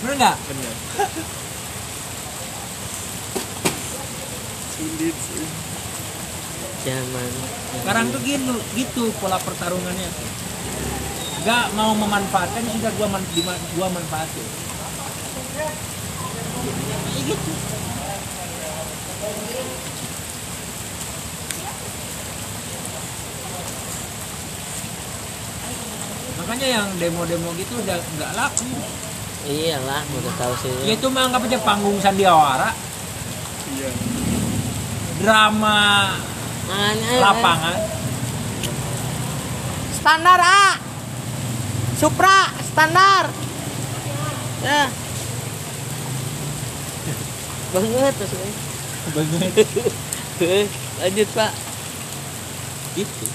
Bener nggak? Bener. Sulit sih. Zaman. Sekarang tuh gitu pola pertarungannya. Gak mau memanfaatkan sudah gua manfaatin. Kayak gitu. Makanya sebenarnya yang demo-demo gitu udah nggak laku. Iyalah, udah tahu sih. Ya itu mah anggap aja panggung sandiwara. Iya. Drama lapangan. Standar A. Supra standar. Ya. Banget maksudnya. Banget. Lanjut, Pak. Gitu.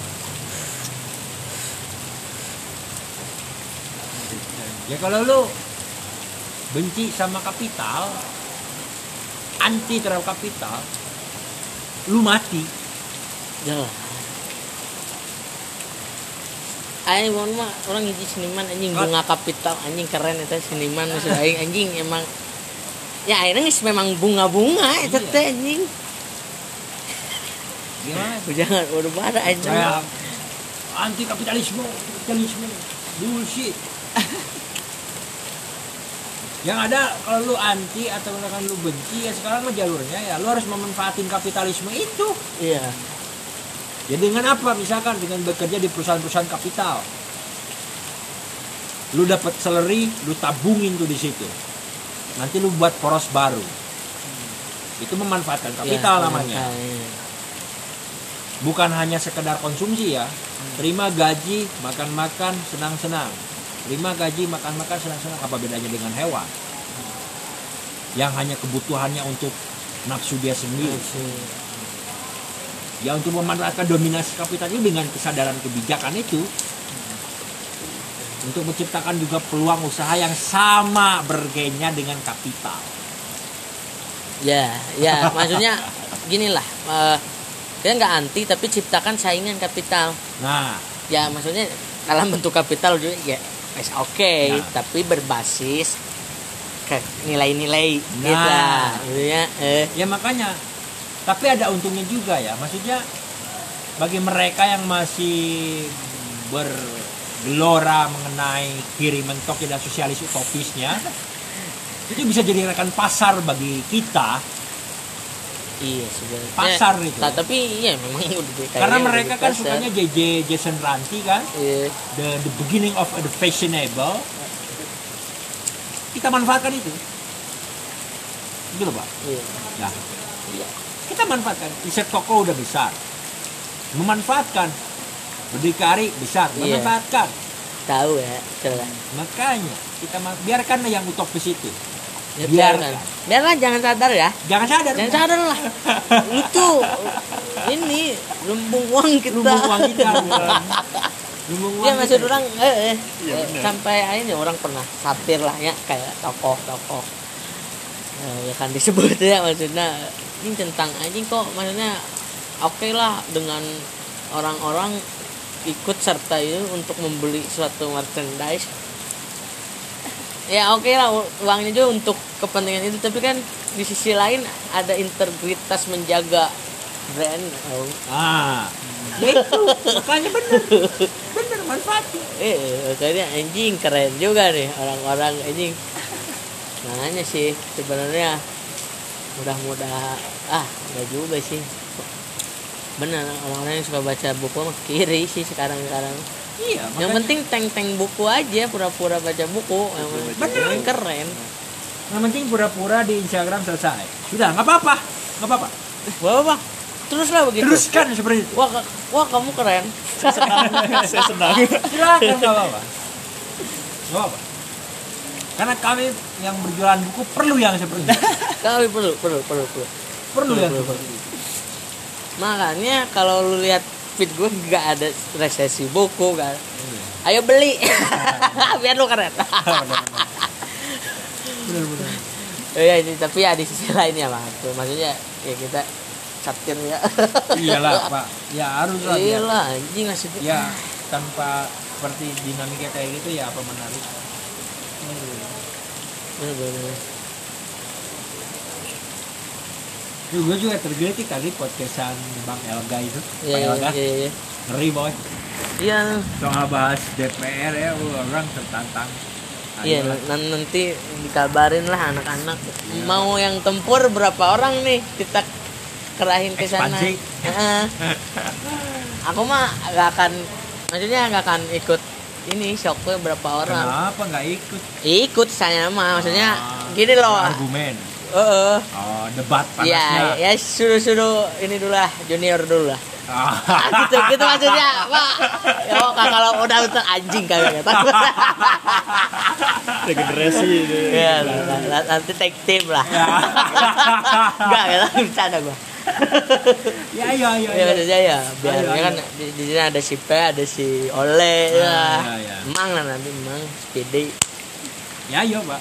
Ya kalau lu benci sama kapital, anti terhadap kapital, lu mati. Jelas. Aing mohon mah orang hiji seniman anjing bunga kapital anjing keren eta seniman maksud aing anjing emang ya ayeuna geus memang bunga-bunga eta teh anjing. Gimana? Jangan udah marah anjing. Anti kapitalisme, kapitalisme. Bullshit. Yang ada kalau lu anti atau misalkan lu benci ya sekarang mah jalurnya ya lu harus memanfaatin kapitalisme itu. Iya. Ya dengan apa misalkan dengan bekerja di perusahaan-perusahaan kapital. Lu dapat salary, lu tabungin tuh di situ. Nanti lu buat poros baru. Itu memanfaatkan kapital ya, namanya. Ya. Bukan hanya sekedar konsumsi ya. Terima gaji, makan-makan, senang-senang. Terima gaji, makan-makan, senang-senang. Apa bedanya dengan hewan? Yang hanya kebutuhannya untuk nafsu dia sendiri. Ya untuk memanfaatkan dominasi kapital itu dengan kesadaran kebijakan itu. Untuk menciptakan juga peluang usaha yang sama bergennya dengan kapital. Ya, maksudnya ginilah. Dia nggak anti tapi ciptakan saingan kapital. Nah, ya maksudnya dalam bentuk kapital juga ya. Oke, nah. Tapi berbasis ke nilai-nilai nah, gitu ya. Ya makanya. Tapi ada untungnya juga ya. Maksudnya bagi mereka yang masih bergelora mengenai kiri mentok dan sosialis utopisnya, itu bisa jadi rekan pasar bagi kita. Iya sebenarnya. Pasar ya, itu. Nah, tapi iya memang udah karena mereka kan pasar. Sukanya JJ Jason Ranti kan. Iya. The beginning of the fashionable. Kita manfaatkan itu. Gitu loh, Pak. Iya. Nah. Iya. Kita manfaatkan. Riset toko udah besar. Memanfaatkan. Berdikari besar. Memanfaatkan. Iya. Tahu ya, coba. Makanya kita biarkan yang utopis itu. Biarlah jangan sadar ya. Jangan sadar lah. Lu tuh ini lumbung uang kita. Lumbung uang. Ya maksud kita. Orang sampai akhirnya orang pernah satir lah ya kayak tokoh-tokoh. Ya kan disebut ya maksudnya ini tentang anjing kok maksudnya oke lah dengan orang-orang ikut serta itu untuk membeli suatu merchandise. Ya oke lah uangnya juga untuk kepentingan itu tapi kan di sisi lain ada integritas menjaga brand. Itu makanya bener manfaatnya. Makanya anjing keren juga nih orang-orang anjing. Makanya sih sebenarnya mudah-mudahan enggak juga sih. Bener orang-orang yang suka baca buku mah kiri sih sekarang. Iya, yang penting teng-teng buku aja, pura-pura baca buku. Beneran keren. Yang penting pura-pura di Instagram selesai. Sudah, nggak apa-apa. Wah, teruslah begitu. Teruskan seperti itu. Wah, kamu keren. Saya senang. Silakan, nggak apa-apa. Karena kami yang berjualan buku perlu yang seperti itu. Kami perlu yang seperti itu. Makanya kalau lu lihat feed gue nggak ada resesi buku kan, ayo beli biar lu keren. Benar. Ya tapi ya di sisi lain ya Pak, maksudnya ya kita satir ya. Iyalah Pak, ya harus lah. Iyalah, anjing ngasih. Ya tanpa seperti dinamika kayak gitu ya apa menarik? Benar. Gue juga tergelitik tadi podcastan Bang Elga itu. Iya. Ngeri banget. Iya. Soal bahas DPR ya orang tertantang. Iya, nanti dikabarin lah anak-anak. Ya. Mau yang tempur berapa orang nih kita kerahin ke sana. Aku mah enggak akan ikut ini shocknya berapa orang. Kenapa nggak ikut? Ikut saya mah, maksudnya gini loh. Argumen. Oh, debat panasnya. Ya, ya suruh ini dulu lah, junior dulu lah. Gitu maksudnya, Pak. Ya kalau udah ntar anjing kagak tahu. Regenerasi itu. Ya, nanti take team lah. Enggak, bercanda gua. Ya. Ya, biar kan di sini ada si P, ada si Ole lah. Emang lah nanti emang PD. Ya, yo, Pak.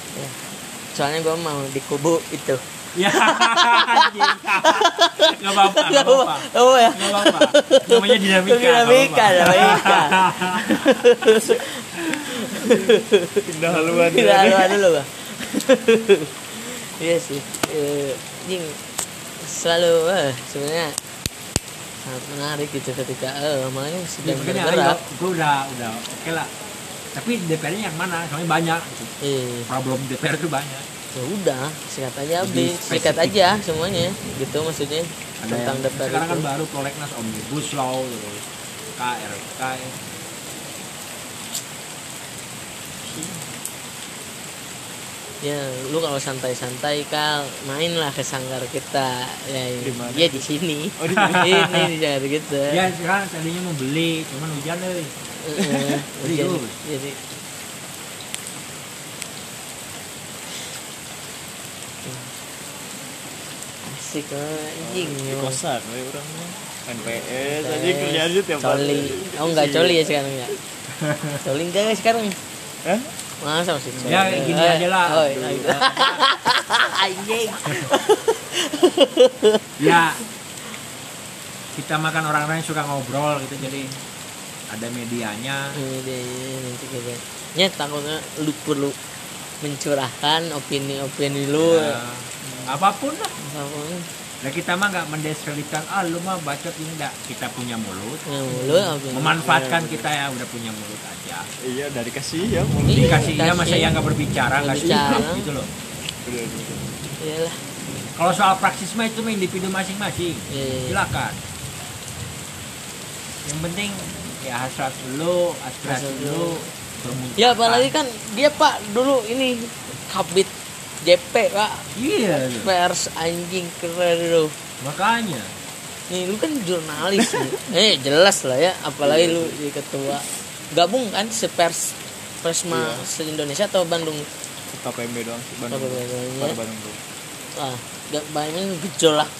Soalnya gua mau di kubu itu. Ya, nggak apa-apa. Namanya dinamika. Pindah haluan dulu, Pak. Iya sih, jing selalu sebenarnya sangat menarik gitu ketika makanya sedang bergerak. Gue udah oke lah. Tapi DPR-nya yang mana? Soalnya banyak. Problem DPR itu banyak. Ya udah, sikat aja habis, sikat aja semuanya, gitu maksudnya. Ada tentang DPR sekarang itu. Kan baru prolegnas omnibus law, KRK. Ya, lu kalau santai-santai Kal, mainlah ke sanggar kita. Ya, dia di sini. Oh, di sini. Ini jangan gitu. Ya, sekarang tadinya mau beli, cuman hujan deh. Jadi sih anjing di kosan we orang NPS aja kerjaan tiap hari. Oh enggak coli ya sekarang ya. Coli enggak sekarang? Hah? Masa sih. Ya gini aja lah. Anjing. Ya. Kita makan orang-orang yang suka ngobrol gitu jadi ada medianya. Iya nanti gitu. Ya takutnya lu perlu mencurahkan opini lu. Apapun lah. Nah kita mah nggak mendeskripsikan, lu mah bacot ini enggak. Kita punya mulut memanfaatkan kita ya udah punya mulut aja. Iya dari kasih ya. Dikasih ya masa yang nggak berbicara nggak sih gitu loh. Iyalah. Kalau soal praksisme itu individu masing-masing. Silakan. Yang penting ya hasrat lu, aspirasi lu. Ya apalagi kan dia Pak dulu ini kabit JP Pak. Iya. Pers anjing keren lu. Makanya. Nih lu kan jurnalis nih. Jelas lah ya. Apalagi lu jadi ketua. Gabung kan sepers Persma se-Indonesia atau Bandung. KPMB doang sih Bandung. Ah, enggak banyak gejolak.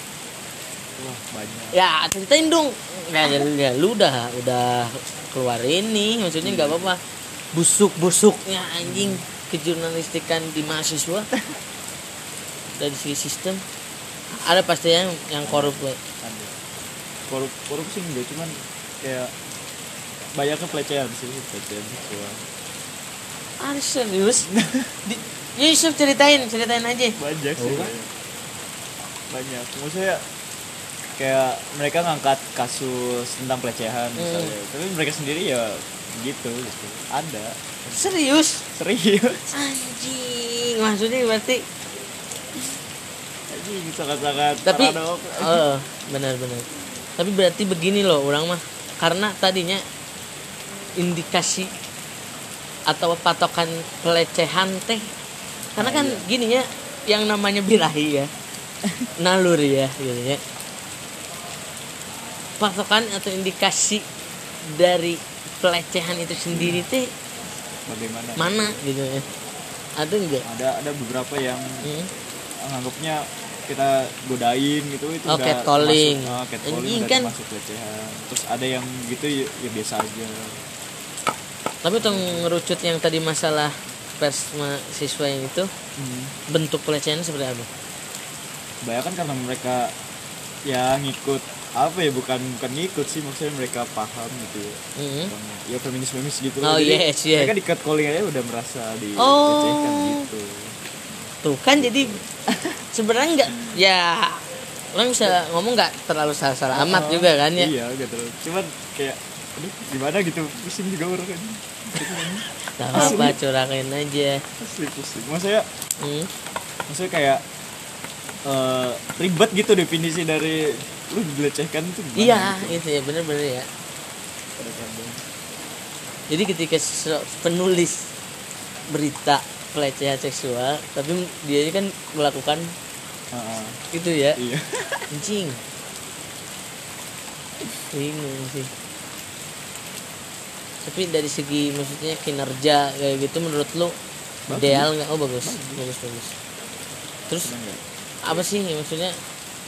Wah, banyak. Ya, ceritain dong. Nah, ya lu udah keluar ini maksudnya enggak apa-apa. Busuk-busuknya anjing kejurnalistikan di mahasiswa dari segi sistem ada pasti yang korup loh. Korup sih enggak, cuman kayak banyaknya pelecehan seksual. Aduh serius? Yusuf ceritain aja. Banyak sih. Banyak. Maksudnya kayak mereka ngangkat kasus tentang pelecehan misalnya, tapi mereka sendiri ya gitu. Ada. Serius. Anjing, maksudnya berarti anjing sangat-sangat paradok. Benar. Tapi berarti begini loh orang mah. Karena tadinya indikasi atau patokan pelecehan teh. Karena kan gininya yang namanya birahi ya. Naluri ya gitunya. Patokan atau indikasi dari pelecehan itu sendiri teh bagaimana mana gitu ya ada enggak ada beberapa yang anggapnya kita godain gitu itu catcalling kan masuk pelecehan terus ada yang gitu ya biasa aja tapi tuh ngerucut yang tadi masalah pers siswa yang itu bentuk pelecehan seperti apa bayangkan karena mereka ya ngikut apa ya bukan ngikut sih maksudnya mereka paham gitu ya. Ya feminis gitu loh. Yes. Mereka di-cut calling aja udah merasa dilecehkan gitu. Tuh kan jadi sebenarnya enggak ya orang bisa ngomong enggak terlalu salah-salah amat juga kan ya. Iya enggak terlalu. Cuman kayak aduh gimana gitu pusing juga orang kan. Enggak apa curangin aja. Pusing. Maksudnya maksudnya kayak ribet gitu definisi dari lu dilecehkan tuh iya gitu ya bener-bener ya Jadi ketika penulis berita pelecehan seksual, tapi dia kan melakukan itu ya, iya. Anjing, bingung sih. Tapi dari segi maksudnya kinerja kayak gitu, menurut lo ideal nggak? Oh bagus, bagus. Terus apa sih maksudnya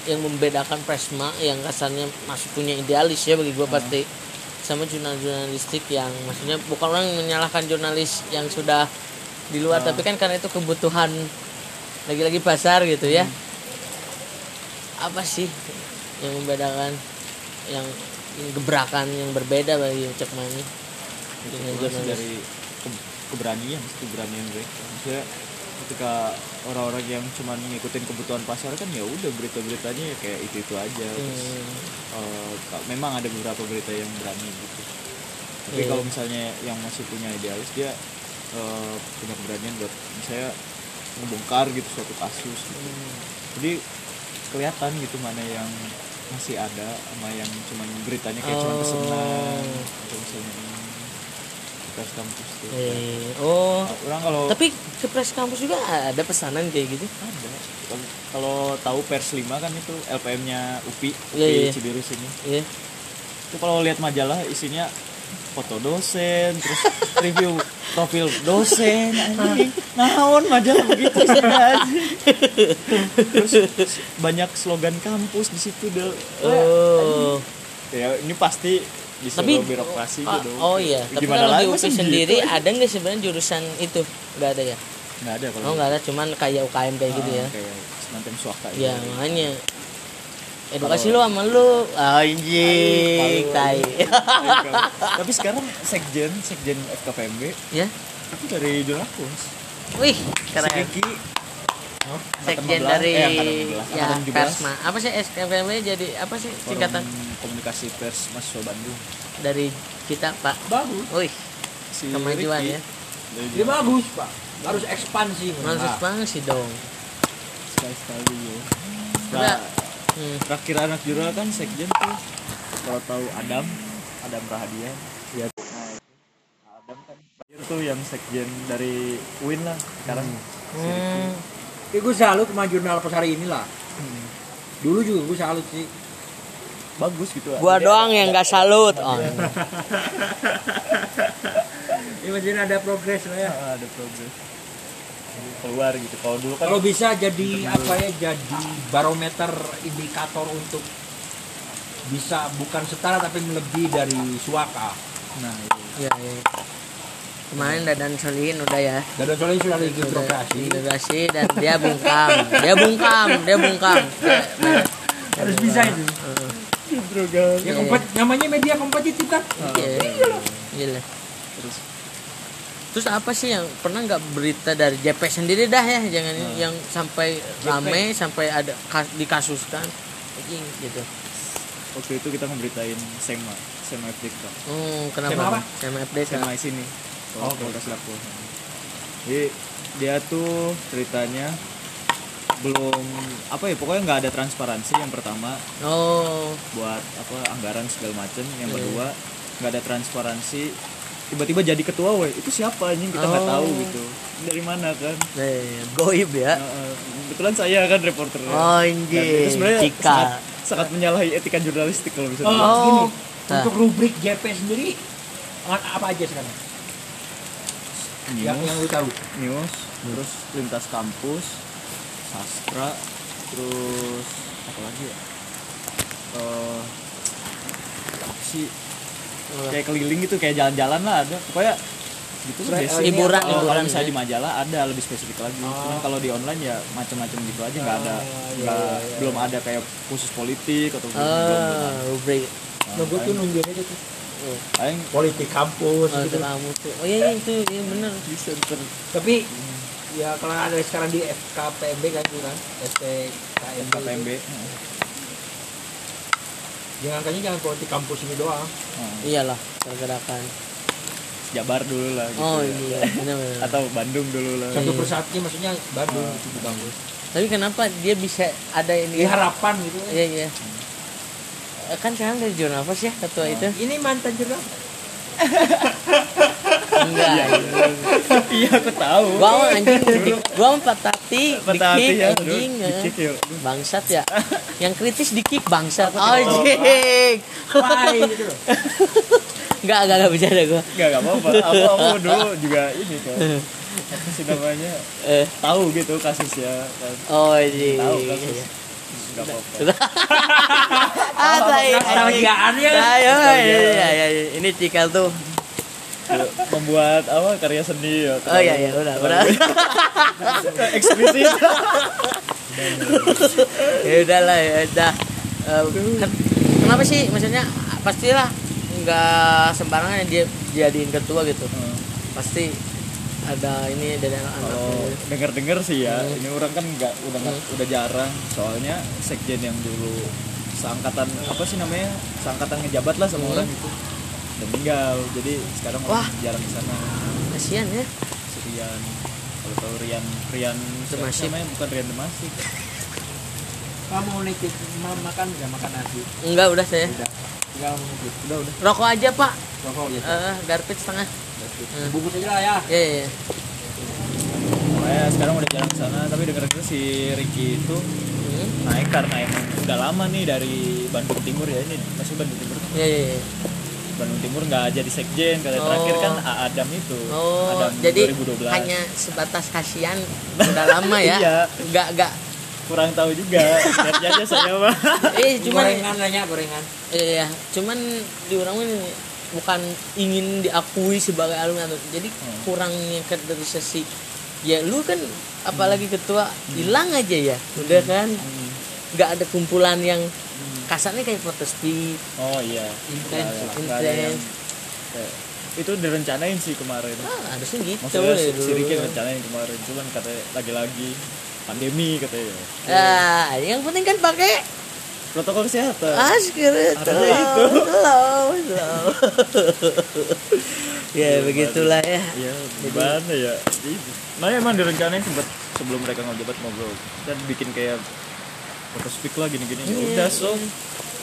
yang membedakan Presma yang kasarnya masih punya idealis ya bagi gue pasti, sama jurnalistik yang maksudnya bukan orang menyalahkan jurnalis yang sudah di luar, tapi kan karena itu kebutuhan lagi-lagi pasar gitu ya. Apa sih yang membedakan yang gebrakan yang berbeda bagi Cek Mani dengan jurnalis? Dari keberanian gue. Maksudnya ketika orang-orang yang cuma ngikutin kebutuhan pasar kan ya udah berita-beritanya kayak itu aja. Memang ada beberapa berita yang berani gitu. Tapi kalau misalnya yang masih punya idealis, dia punya keberanian buat misalnya ngebongkar gitu suatu kasus gitu. Jadi kelihatan gitu mana yang masih ada sama yang cuma beritanya kayak cuma kesenang atau misalnya press kampus tuh. Orang kalau tapi ke press kampus juga ada pesanan kayak gitu. Ada. Kalau tahu Pers 5 kan itu LPM-nya UPI Cibiru sini. Iya. Itu kalau lihat majalah isinya foto dosen, terus review profil dosen, anjing. Naon majalah begitu sih anjing. Terus banyak slogan kampus di situ deh. Ya ini pasti disuruh birokrasi gitu. Oh iya, tapi kalau di UPI sendiri gitu, ada nggak sebenarnya jurusan itu? Nggak ada ya? Nggak ada kalau. Oh nggak ada, cuman kayak UKM kayak gitu ya. Kayak semacam swasta. Ya makanya. Edukasi lu sama lu, anjing, tai. Tapi sekarang sekjen FKPMB ya? Itu dari jurnalis. Wih, keren. Sekjen dari Persma. Apa sih FKPMB jadi apa sih singkatan? Komunikasi Pers Mahasiswa Bandung. Dari kita Pak bagus. Wih, si kemajuan ya. Dia bagus Pak, harus ekspansi. Harus ekspansi dong. Sekali-sekali ya. Nah, terakhir anak jurnal kan sekjen tuh, kalau tahu Adam Rahadian ya. Nah, Adam kan itu yang sekjen dari UIN lah sekarang. Gue salut sama jurnal pas hari inilah. Dulu juga gue salut sih. Bagus gitu. Gua doang yang enggak salut. Imagine ada progres lah ya. Ada progres. Keluar gitu. Kalau dulu kan kalau bisa jadi apa ya, jadi barometer indikator untuk bisa bukan setara tapi melebihi dari Suaka. Nah, itu. Iya. Kemarin Dadan Solihin sudah registrasi dan dia bungkam. Harus bisa itu. Ya namanya media kompetitif kan. Iya. Terus apa sih yang pernah nggak berita dari JP sendiri dah ya, jangan yang sampai rame sampai ada dikasuskan gitu. Waktu itu kita ngeberitain Sema FD kan. Kenapa? Sema FD sama sini. Polres Lampung. Jadi dia tuh ceritanya belum apa ya, pokoknya nggak ada transparansi yang pertama. Buat apa anggaran segala macam. Yang kedua nggak ada transparansi. Tiba-tiba jadi ketua itu siapa anjing, kita nggak tahu gitu. Dari mana kan? Goib ya. Kebetulan saya kan reporternya. Itu sebenarnya sangat menyalahi etika jurnalistik kalau misalnya. Untuk rubrik JP sendiri apa aja sekarang? News, yang lu tahu. News, terus lintas kampus, sastra, terus apa lagi ya? Taksi, kayak keliling gitu, kayak jalan-jalan lah ada. Pokoknya gitu biasa. Hiburan kalau misalnya di majalah ada lebih spesifik lagi. Cuman kalau di online ya macam-macam gitu aja, enggak ada. Belum ada kayak khusus politik atau rubrik. Nunggu tuh nungguin aja tuh. Paling politik kampus gitu. Iya benar. Tapi ya kalau ada sekarang di FKPMB kan itu kan FKPMB. Jangan politik kampus ini doang. Iyalah, pergerakan Jabar dulu lah gitu. Iya, benar. Atau Bandung dulu lah. Satu persatunya maksudnya Bandung itu kampus. Tapi kenapa dia bisa ada ini? Harapan gitu. Iya. Kan sekarang dari jurnal apa sih ketua itu? Ini mantan jurnal. Enggak. Iya, aku tahu. Gua anjing dulu. Gua patah hati ya, anjing. Bangsat ya. Yang kritis di-kick bangsat. Anjing. Wah, gitu loh. Enggak bercanda gua. Enggak apa-apa. Aku dulu juga ini kan. Apa sih namanya? Tahu gitu kasusnya. Oh, anjing. Tahu kasusnya. Enggak apa-apa. Ah, nostalgiaan ya. Ya. Ini Cikal tuh membuat apa karya seni ya. Oh iya udah. Eksplisit. Ya udahlah ya udah. Kenapa sih maksudnya pastilah enggak sembarangan yang dia jadiin ketua gitu. Pasti ada ini dari anak-anak. Oh, dengar-dengar sih ya. Ini orang kan udah jarang soalnya sekjen yang dulu seangkatan apa sih namanya? Seangkatan ngejabat lah sama orang gitu. Meninggal, jadi sekarang orang jarang di sana. Kasihan ya. Rian, kalau tahu Rian Demasi namanya, bukan Rian Demasi. Kamu mau nitip makan nggak makan nasi? Enggak, udah saya. Enggak mau nitip. Udah. Rokok aja pak. Rokok aja. Garpit setengah. Bungkus aja lah ya. Iya. Soalnya sekarang udah jarang di sana, tapi dengar-dengar si Ricky itu naik karena emang udah lama nih dari Bandung Timur ya ini masih Bandung Timur. Iya. Bandung Timur nggak jadi sekjen kali terakhir kan Adam itu. Adam jadi 2012. Hanya sebatas kasihan udah lama ya. Iya. Nggak kurang tahu juga. Lihatnya aja saya mah. Cuman gorengan. Iya. Cuman di orang ini bukan ingin diakui sebagai alumni atau jadi kurangnya kaderisasi. Ya lu kan apalagi ketua hilang aja ya. Udah kan nggak ada kumpulan yang kasarnya kayak protesti. Oh iya. Intens. Itu direncanain sih kemarin. Ah, harusnya gitu. Maksudnya si Riki rencanain kemarin, cuman katanya lagi-lagi pandemi katanya. Ah, yang penting kan pakai protokol kesehatan. Harusnya itu. Low. Ya begitulah ya. Iya, gimana ya? Nah, emang direncanain sempat sebelum mereka ngejabat ngobrol. Dan bikin kayak speak lah gini-gini. Udah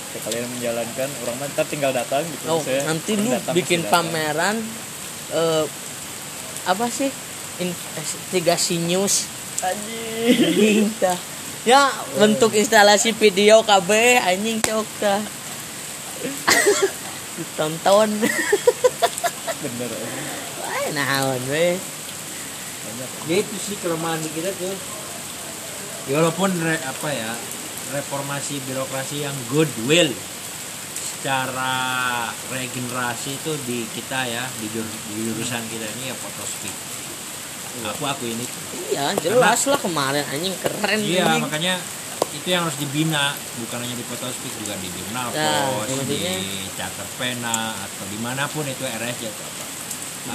kayak kalian menjalankan, orang ntar tinggal datang gitu. Nanti lu bikin pameran apa sih investigasi news anjing ya bentuk instalasi video KB anjing cokta ditonton bener naon weh itu sih kelemahan kita tuh ya walaupun reformasi birokrasi yang goodwill secara regenerasi itu di kita ya di jurusan kita ini ya photospeak. Aku akuin itu. Iya jelas lah kemarin anjing keren. Iya ini. Makanya itu yang harus dibina bukan hanya di photospeak juga di jurnal pos, di catat pena atau dimanapun itu RSJ atau apa.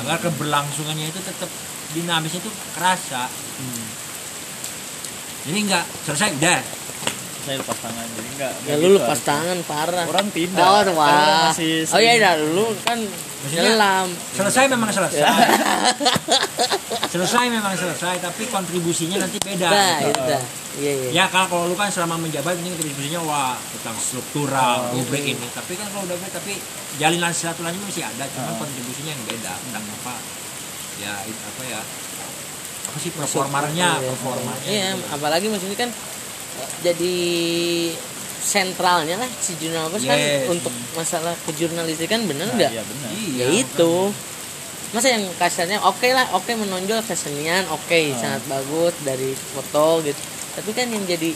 Agar keberlangsungannya itu tetap dinamisnya itu kerasa. Jadi enggak selesai udah. Saya lepas tangan jadi enggak lu gitu lepas aja. Tangan parah orang tidak iya dulu kan nyelam selesai tapi kontribusinya nanti beda gitu. Iya. Ya kalau lu kan selama menjabat ini kontribusinya tentang struktural publik ini tapi kan kalau udah tapi jalinan satu lanjut masih ada cuman kontribusinya yang beda tentang apa sih performanya apalagi maksudnya kan jadi sentralnya lah si jurnal bos kan untuk masalah kejurnalistikan bener nggak? Iya bener. Ya itu. Masa yang kasarnya oke menonjol kesenian sangat bagus dari foto gitu. Tapi kan yang jadi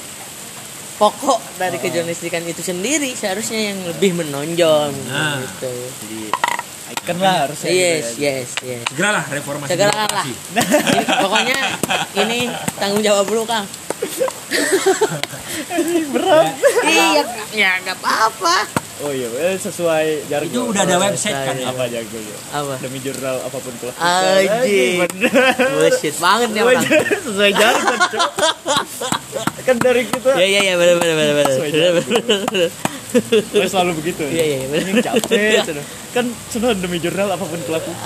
pokok dari kejurnalistikan itu sendiri seharusnya yang lebih menonjol gitu. Jadi icon lah harusnya. Yes. Segeralah reformasi. Pokoknya ini tanggung jawab lu Kang. Berat. Iya, enggak apa-apa. Oh iya, sesuai jargon. Itu udah ada website kan apa jago ya. Demi jurnal apapun kelas. Anjing. Bullshit banget nih orang. Sesuai jargon. Kan dari kita. Iya, benar. Terus selalu begitu. Iya, benar. Capek. Kan sudah demi jurnal apapun kelakuan.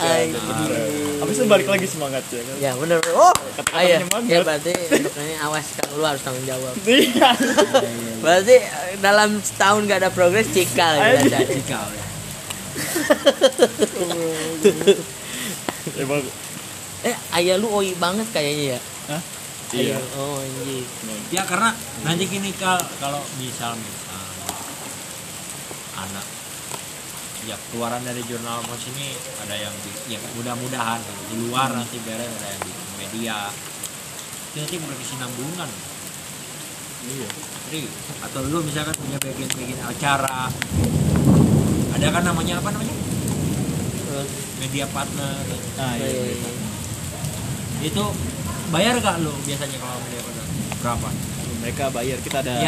Habis itu balik lagi semangatnya kan. Ya benar. Oh, kata-katanya banget. Ya berarti makanya awas kalau lu harus tanggung jawab. Iya. Berarti dalam setahun enggak ada progres Cikal ya. Emang ayah lu oi banget kayaknya ya. Hah? Iya. Oh anjir. Ya karena nanti gini kalau misal anak ya keluaran dari jurnal pos ini ada yang ya mudah-mudahan di luar nanti beres ada yang di media. Nanti berkesinambungan. Iya. Atau lu misalkan punya bagian-bagian acara. Ada kan namanya apa namanya? Media partner. Nah, iya. Itu bayar gak lu biasanya kalau media partner? Berapa? Mereka bayar, kita ada ya.